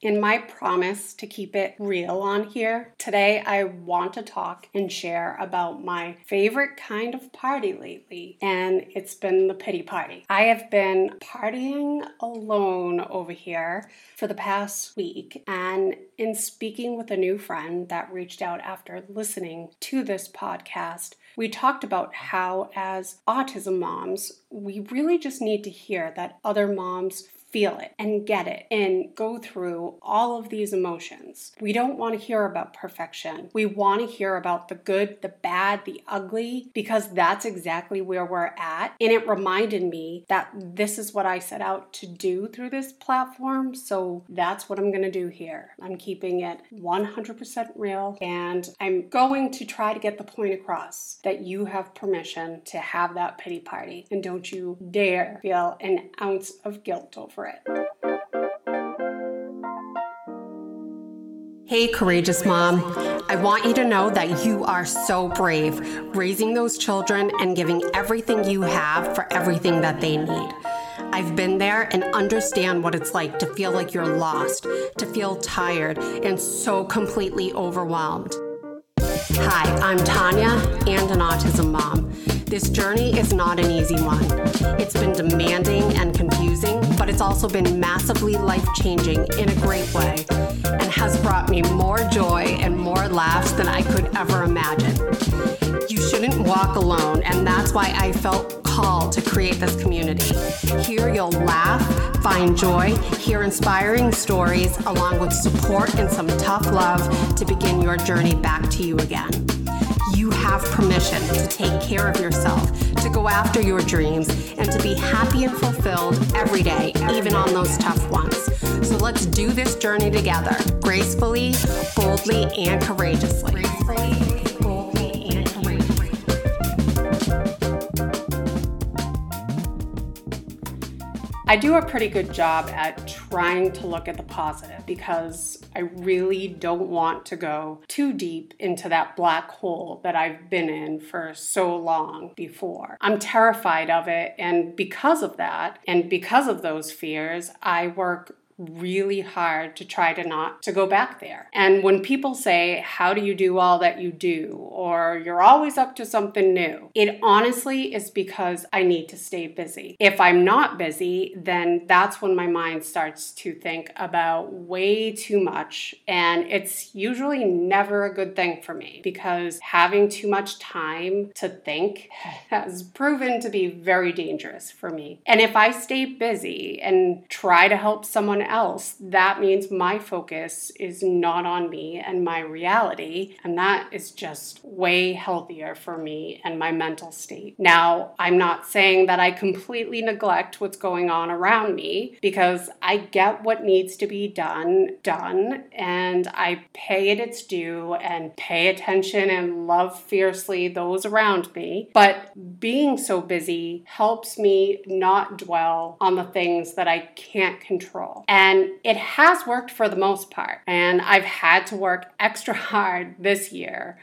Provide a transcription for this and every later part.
In my promise to keep it real on here, today I want to talk and share about my favorite kind of party lately, and it's been the pity party. I have been partying alone over here for the past week, and in speaking with a new friend that reached out after listening to this podcast, we talked about how as autism moms, we really just need to hear that other moms feel it and get it and go through all of these emotions. We don't want to hear about perfection. We want to hear about the good, the bad, the ugly, because that's exactly where we're at. And it reminded me that this is what I set out to do through this platform. So that's what I'm going to do here. I'm keeping it 100% real, and I'm going to try to get the point across that you have permission to have that pity party, and don't you dare feel an ounce of guilt over it. Hey, courageous mom. I want you to know that you are so brave, raising those children and giving everything you have for everything that they need. I've been there and understand what it's like to feel like you're lost, to feel tired and so completely overwhelmed. Hi, I'm Tanya and an autism mom. This journey is not an easy one. It's been demanding and confusing, but it's also been massively life-changing in a great way and has brought me more joy and more laughs than I could ever imagine. You shouldn't walk alone, and that's why I felt called to create this community. Here you'll laugh, find joy, hear inspiring stories, along with support and some tough love to begin your journey back to you again. You have permission to take care of yourself, to go after your dreams, and to be happy and fulfilled every day, even on those tough ones. So let's do this journey together, gracefully, boldly, and courageously. I do a pretty good job at trying to look at the positive because I really don't want to go too deep into that black hole that I've been in for so long before. I'm terrified of it, and because of that, and because of those fears, I work really hard to try to not to go back there. And when people say, how do you do all that you do? Or you're always up to something new. It honestly is because I need to stay busy. If I'm not busy, then that's when my mind starts to think about way too much. And it's usually never a good thing for me because having too much time to think has proven to be very dangerous for me. And if I stay busy and try to help someone else, that means my focus is not on me and my reality, and that is just way healthier for me and my mental state. Now, I'm not saying that I completely neglect what's going on around me because I get what needs to be done, and I pay it its due and pay attention and love fiercely those around me, but being so busy helps me not dwell on the things that I can't control. And it has worked for the most part. And I've had to work extra hard this year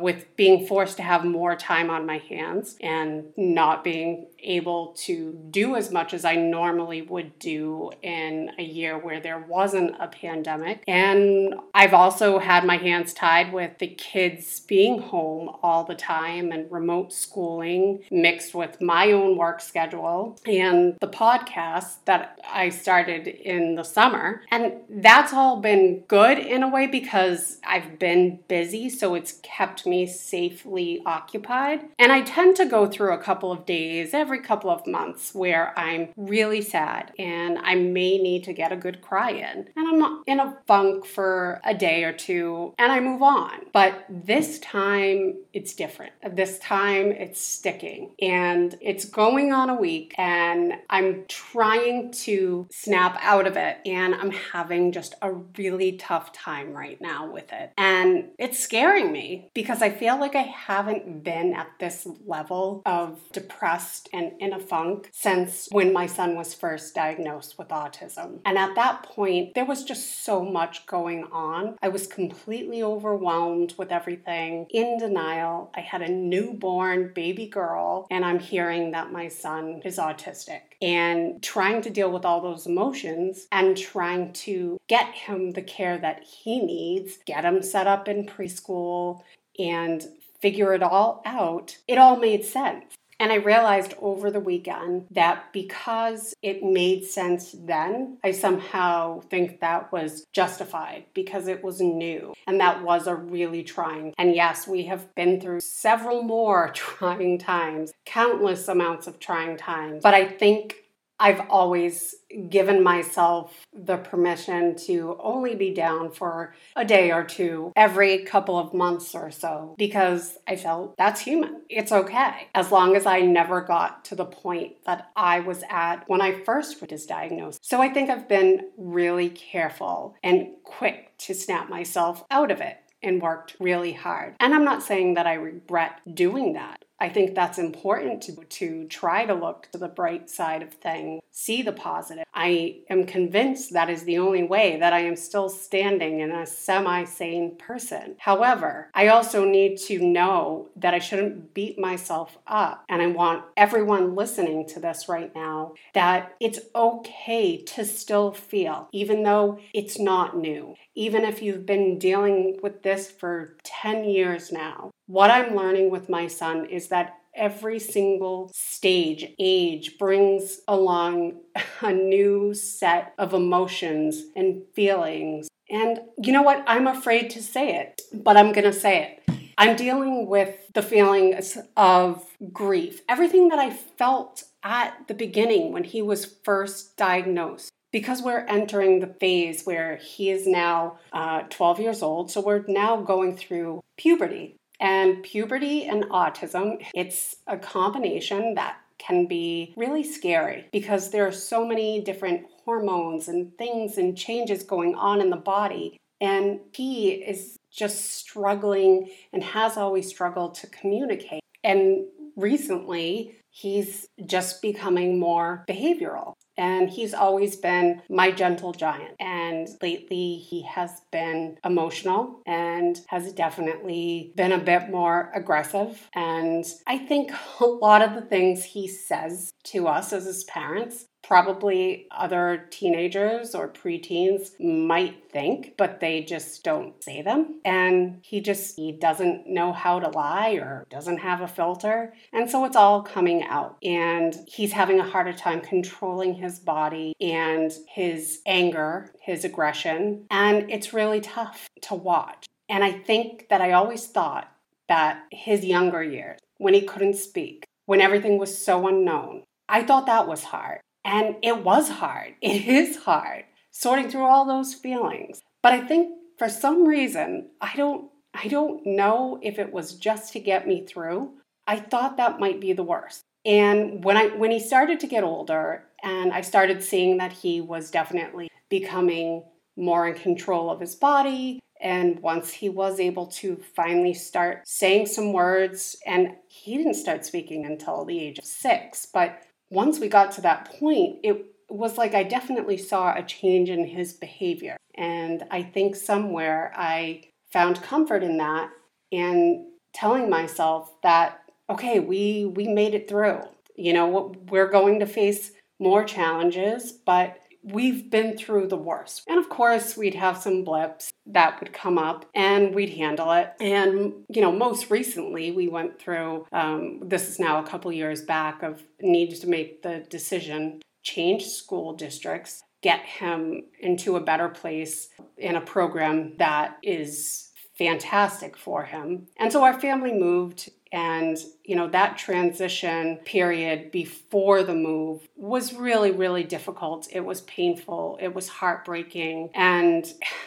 with being forced to have more time on my hands and not being able to do as much as I normally would do in a year where there wasn't a pandemic. And I've also had my hands tied with the kids being home all the time and remote schooling mixed with my own work schedule and the podcast that I started in the summer. And that's all been good in a way because I've been busy, so it's kept me safely occupied. And I tend to go through a couple of days every couple of months where I'm really sad and I may need to get a good cry in. And I'm in a funk for a day or two and I move on. But this time it's different. This time it's sticking and it's going on a week and I'm trying to snap out of it and I'm having just a really tough time right now with it. And it's scaring me because I feel like I haven't been at this level of depressed and in a funk since when my son was first diagnosed with autism. And at that point, there was just so much going on. I was completely overwhelmed with everything, in denial. I had a newborn baby girl, and I'm hearing that my son is autistic. and trying to deal with all those emotions and trying to get him the care that he needs, get him set up in preschool and figure it all out. It all made sense. And I realized over the weekend that because it made sense then, I somehow think that was justified because it was new. And that was a really trying. And yes, we have been through several more trying times, countless amounts of trying times. But I think I've always given myself the permission to only be down for a day or two every couple of months or so because I felt that's human. It's okay. As long as I never got to the point that I was at when I first was diagnosed. So I think I've been really careful and quick to snap myself out of it and worked really hard. And I'm not saying that I regret doing that. I think that's important to try to look to the bright side of things, see the positive. I am convinced that is the only way that I am still standing and a semi-sane person. However, I also need to know that I shouldn't beat myself up. And I want everyone listening to this right now that it's okay to still feel, even though it's not new. Even if you've been dealing with this for 10 years now. What I'm learning with my son is that every single stage, age brings along a new set of emotions and feelings. And you know what? I'm afraid to say it, but I'm going to say it. I'm dealing with the feelings of grief. Everything that I felt at the beginning when he was first diagnosed. Because we're entering the phase where he is now 12 years old, so we're now going through puberty. And puberty and autism, it's a combination that can be really scary because there are so many different hormones and things and changes going on in the body. And he is just struggling and has always struggled to communicate. And recently, he's just becoming more behavioral. And he's always been my gentle giant. And lately he has been emotional and has definitely been a bit more aggressive. And I think a lot of the things he says to us as his parents, probably other teenagers or preteens might think, but they just don't say them. And he doesn't know how to lie or doesn't have a filter. And so it's all coming out. And he's having a harder time controlling his body and his anger, his aggression. And it's really tough to watch. And I think that I always thought that his younger years, when he couldn't speak, when everything was so unknown, I thought that was hard. And it was hard. It is hard sorting through all those feelings. But I think for some reason, I don't know if it was just to get me through. I thought that might be the worst. And when he started to get older and I started seeing that he was definitely becoming more in control of his body, and once he was able to finally start saying some words, and he didn't start speaking until the age of 6, but once we got to that point, it was like I definitely saw a change in his behavior. And I think somewhere I found comfort in that and telling myself that, okay, we made it through. You know, we're going to face more challenges, but we've been through the worst. And of course, we'd have some blips that would come up and we'd handle it. And, you know, most recently we went through, this is now a couple years back, of needs to make the decision, change school districts, get him into a better place in a program that is fantastic for him. And so our family moved. And, you know, that transition period before the move was really, really difficult. It was painful. It was heartbreaking. And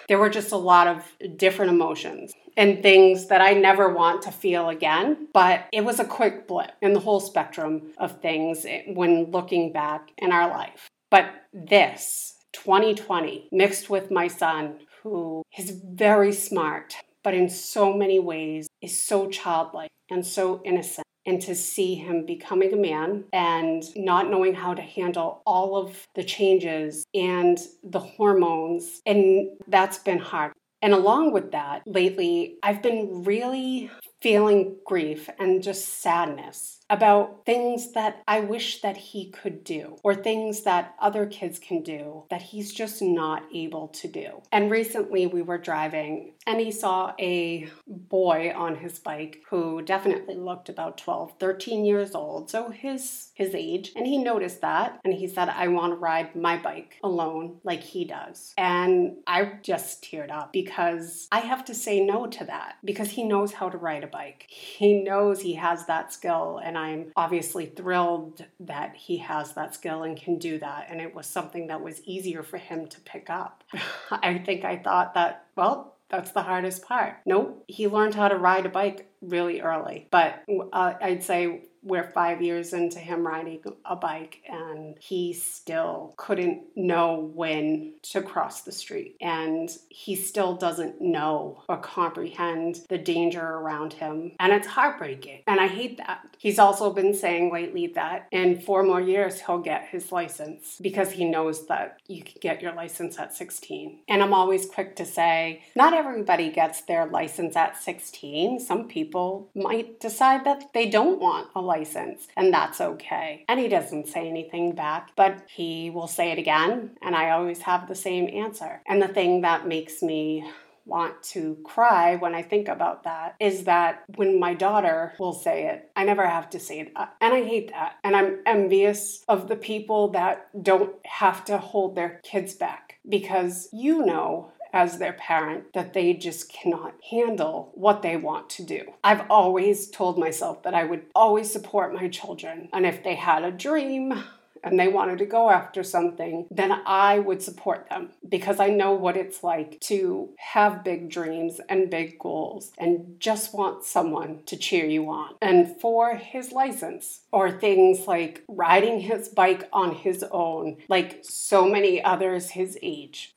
there were just a lot of different emotions and things that I never want to feel again. But it was a quick blip in the whole spectrum of things when looking back in our life. But this, 2020, mixed with my son, who is very smart, but in so many ways is so childlike and so innocent. And to see him becoming a man and not knowing how to handle all of the changes and the hormones, and that's been hard. And along with that, lately, I've been really feeling grief and just sadness about things that I wish that he could do or things that other kids can do that he's just not able to do. And recently we were driving and he saw a boy on his bike who definitely looked about 12, 13 years old, so his age. And he noticed that and he said, I want to ride my bike alone like he does. And I just teared up because I have to say no to that because he knows how to ride a bike. He knows he has that skill, and I'm obviously thrilled that he has that skill and can do that, and it was something that was easier for him to pick up. I think I thought that, well, that's the hardest part. Nope, he learned how to ride a bike really early, but I'd say we're 5 years into him riding a bike and he still couldn't know when to cross the street. And he still doesn't know or comprehend the danger around him. And it's heartbreaking. And I hate that. He's also been saying lately that in 4 more years, he'll get his license because he knows that you can get your license at 16. And I'm always quick to say, not everybody gets their license at 16. Some people might decide that they don't want a license, and that's okay. And he doesn't say anything back, but he will say it again, and I always have the same answer. And the thing that makes me want to cry when I think about that is that when my daughter will say it, I never have to say that. And I hate that. And I'm envious of the people that don't have to hold their kids back, because you know as their parent that they just cannot handle what they want to do. I've always told myself that I would always support my children. And if they had a dream and they wanted to go after something, then I would support them because I know what it's like to have big dreams and big goals and just want someone to cheer you on. And for his license or things like riding his bike on his own, like so many others his age.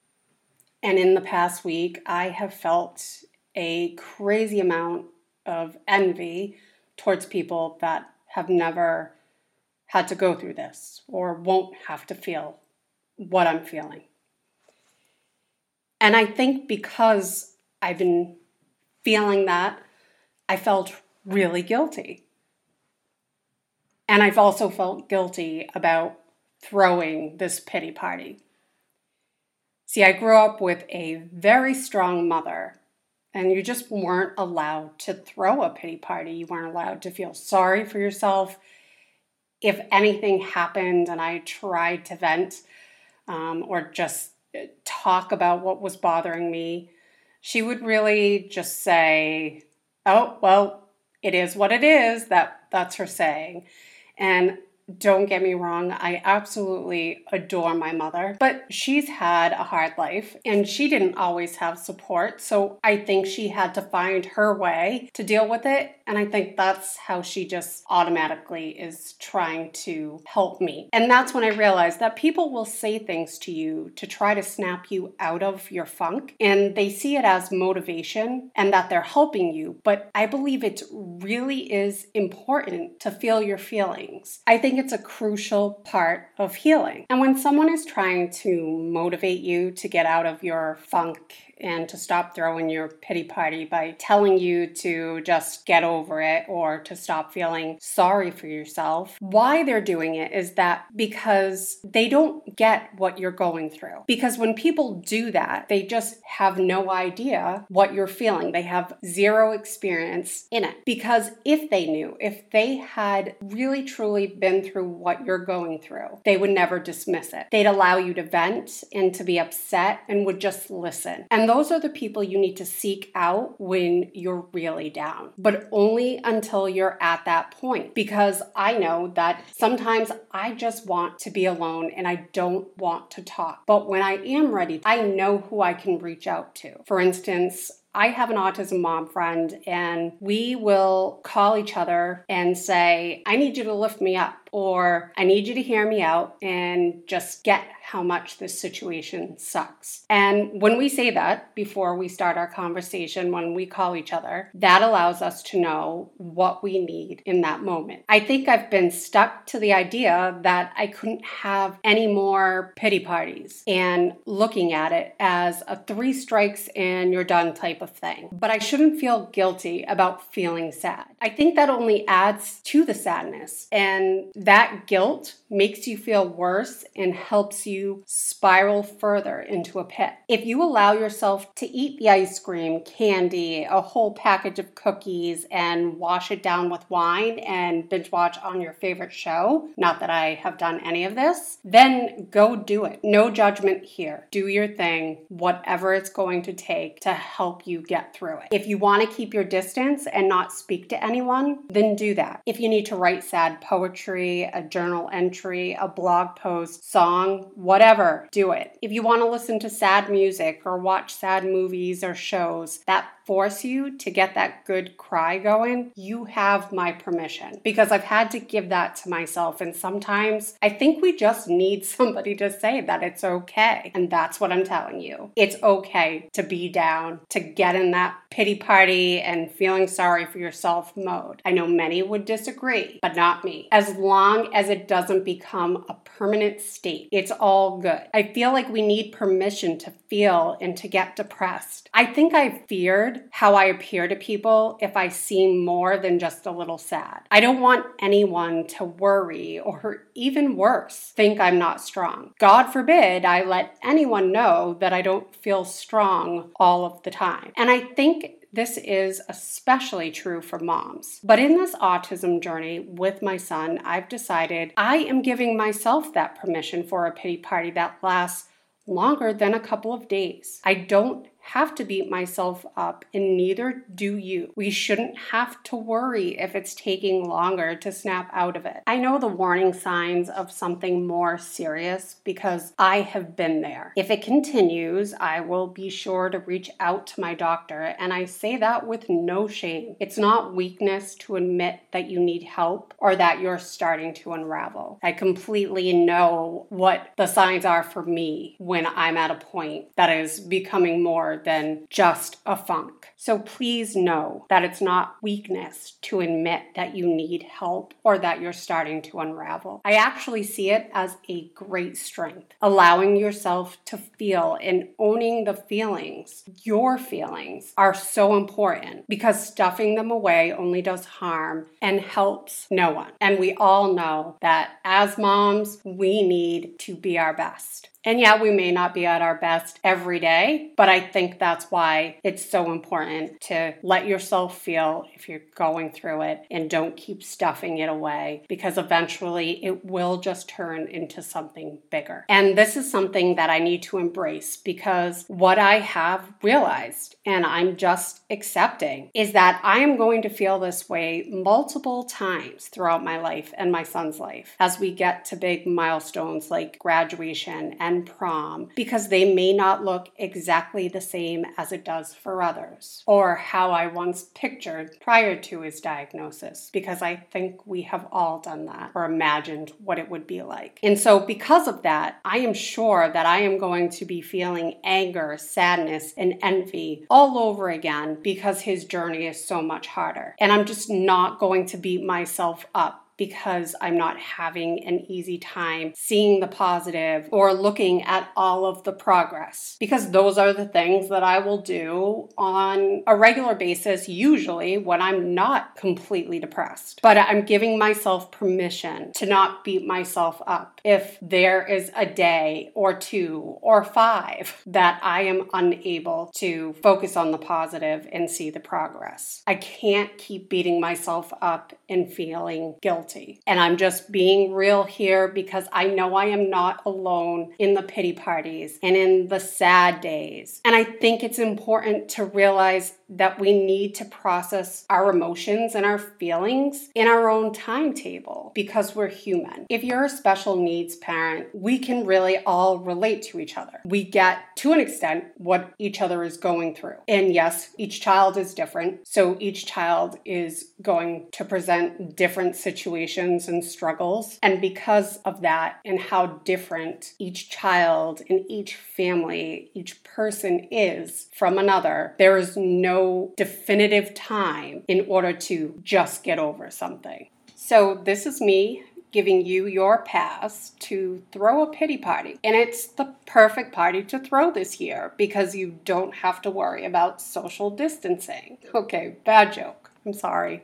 And in the past week, I have felt a crazy amount of envy towards people that have never had to go through this or won't have to feel what I'm feeling. And I think because I've been feeling that, I felt really guilty. And I've also felt guilty about throwing this pity party. See, I grew up with a very strong mother, and you just weren't allowed to throw a pity party. You weren't allowed to feel sorry for yourself. If anything happened and I tried to vent or just talk about what was bothering me, she would really just say, oh, well, it is what it is. That's her saying. And don't get me wrong, I absolutely adore my mother, but she's had a hard life and she didn't always have support. So I think she had to find her way to deal with it. And I think that's how she just automatically is trying to help me. And that's when I realized that people will say things to you to try to snap you out of your funk. And they see it as motivation and that they're helping you. But I believe it really is important to feel your feelings. I think it's a crucial part of healing. And when someone is trying to motivate you to get out of your funk and to stop throwing your pity party by telling you to just get over it or to stop feeling sorry for yourself, why they're doing it is that because they don't get what you're going through. Because when people do that, they just have no idea what you're feeling. They have zero experience in it. Because if they knew, if they had really truly been through what you're going through, they would never dismiss it. They'd allow you to vent and to be upset and would just listen. And those are the people you need to seek out when you're really down, but only until you're at that point. Because I know that sometimes I just want to be alone and I don't want to talk. But when I am ready, I know who I can reach out to. For instance, I have an autism mom friend and we will call each other and say, I need you to lift me up. or I need you to hear me out and just get how much this situation sucks. And when we say that before we start our conversation, when we call each other, that allows us to know what we need in that moment. I think I've been stuck to the idea that I couldn't have any more pity parties and looking at it as a 3 strikes and you're done type of thing. But I shouldn't feel guilty about feeling sad. I think that only adds to the sadness, and that guilt makes you feel worse and helps you spiral further into a pit. If you allow yourself to eat the ice cream, candy, a whole package of cookies, and wash it down with wine and binge watch on your favorite show, not that I have done any of this, then go do it. No judgment here. Do your thing, whatever it's going to take to help you get through it. If you want to keep your distance and not speak to anyone, then do that. If you need to write sad poetry, a journal entry, a blog post, song, whatever, do it. If you want to listen to sad music or watch sad movies or shows that force you to get that good cry going, you have my permission, because I've had to give that to myself. And sometimes I think we just need somebody to say that it's okay. And that's what I'm telling you. It's okay to be down, to get in that pity party and feeling sorry for yourself mode. I know many would disagree, but not me. As long as it doesn't become a permanent state, it's all good. I feel like we need permission to feel and to get depressed. I think I feared how I appear to people if I seem more than just a little sad. I don't want anyone to worry or, even worse, think I'm not strong. God forbid I let anyone know that I don't feel strong all of the time. And I think this is especially true for moms. But in this autism journey with my son, I've decided I am giving myself that permission for a pity party that lasts longer than a couple of days. I don't have to beat myself up, and neither do you. We shouldn't have to worry if it's taking longer to snap out of it. I know the warning signs of something more serious because I have been there. If it continues, I will be sure to reach out to my doctor, and I say that with no shame. It's not weakness to admit that you need help or that you're starting to unravel. I completely know what the signs are for me when I'm at a point that is becoming more than just a funk. So please know that it's not weakness to admit that you need help or that you're starting to unravel. I actually see it as a great strength. Allowing yourself to feel and owning the feelings, your feelings, are so important, because stuffing them away only does harm and helps no one. And we all know that as moms, we need to be our best. And yeah, we may not be at our best every day, but I think that's why it's so important to let yourself feel if you're going through it, and don't keep stuffing it away, because eventually it will just turn into something bigger. And this is something that I need to embrace, because what I have realized, and I'm just accepting, is that I am going to feel this way multiple times throughout my life and my son's life as we get to big milestones like graduation and prom, because they may not look exactly the same as it does for others, or how I once pictured prior to his diagnosis, because I think we have all done that or imagined what it would be like. And so because of that, I am sure that I am going to be feeling anger, sadness, and envy all over again, because his journey is so much harder. And I'm just not going to beat myself up because I'm not having an easy time seeing the positive or looking at all of the progress, because those are the things that I will do on a regular basis, usually when I'm not completely depressed. But I'm giving myself permission to not beat myself up if there is a day or 2 or 5 that I am unable to focus on the positive and see the progress. I can't keep beating myself up and feeling guilty. And I'm just being real here, because I know I am not alone in the pity parties and in the sad days. And I think it's important to realize that we need to process our emotions and our feelings in our own timetable, because we're human. If you're a special needs parent, we can really all relate to each other. We get, to an extent, what each other is going through. And yes, each child is different, so each child is going to present different situations situations and struggles. And because of that and how different each child and each family, each person is from another, there is no definitive time in order to just get over something. So this is me giving you your pass to throw a pity party. And it's the perfect party to throw this year because you don't have to worry about social distancing. Okay, bad joke. I'm sorry.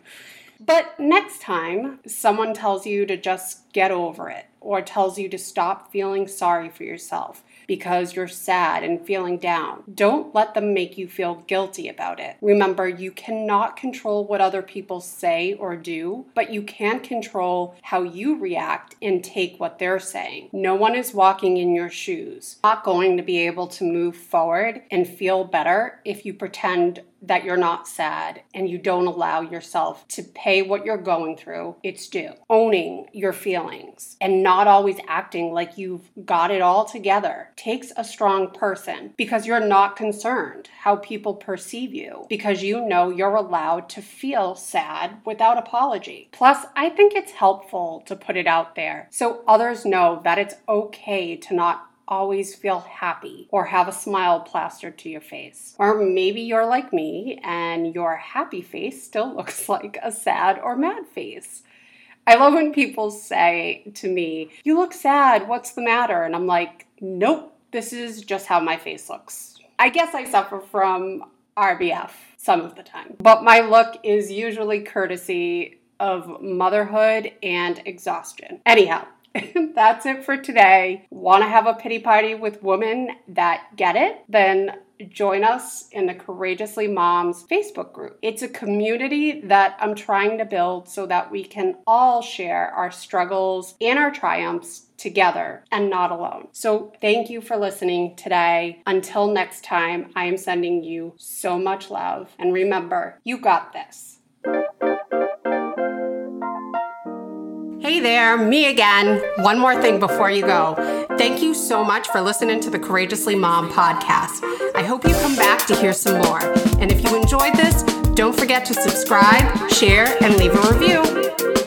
But next time someone tells you to just get over it or tells you to stop feeling sorry for yourself because you're sad and feeling down, don't let them make you feel guilty about it. Remember, you cannot control what other people say or do, but you can control how you react and take what they're saying. No one is walking in your shoes. You're not going to be able to move forward and feel better if you pretend that you're not sad and you don't allow yourself to pay what you're going through its due. Owning your feelings and not always acting like you've got it all together takes a strong person because you're not concerned how people perceive you because you know you're allowed to feel sad without apology. Plus, I think it's helpful to put it out there so others know that it's okay to not always feel happy or have a smile plastered to your face. Or maybe you're like me and your happy face still looks like a sad or mad face. I love when people say to me, "You look sad, what's the matter?" And I'm like, nope, this is just how my face looks. I guess I suffer from RBF some of the time, but my look is usually courtesy of motherhood and exhaustion. Anyhow, that's it for today. Want to have a pity party with women that get it? Then join us in the Courageously Moms Facebook group. It's a community that I'm trying to build so that we can all share our struggles and our triumphs together and not alone. So thank you for listening today. Until next time, I am sending you so much love. And remember, you got this. Hey there, me again. One more thing before you go. Thank you so much for listening to the Courageously Mom podcast. I hope you come back to hear some more. And if you enjoyed this, don't forget to subscribe, share, and leave a review.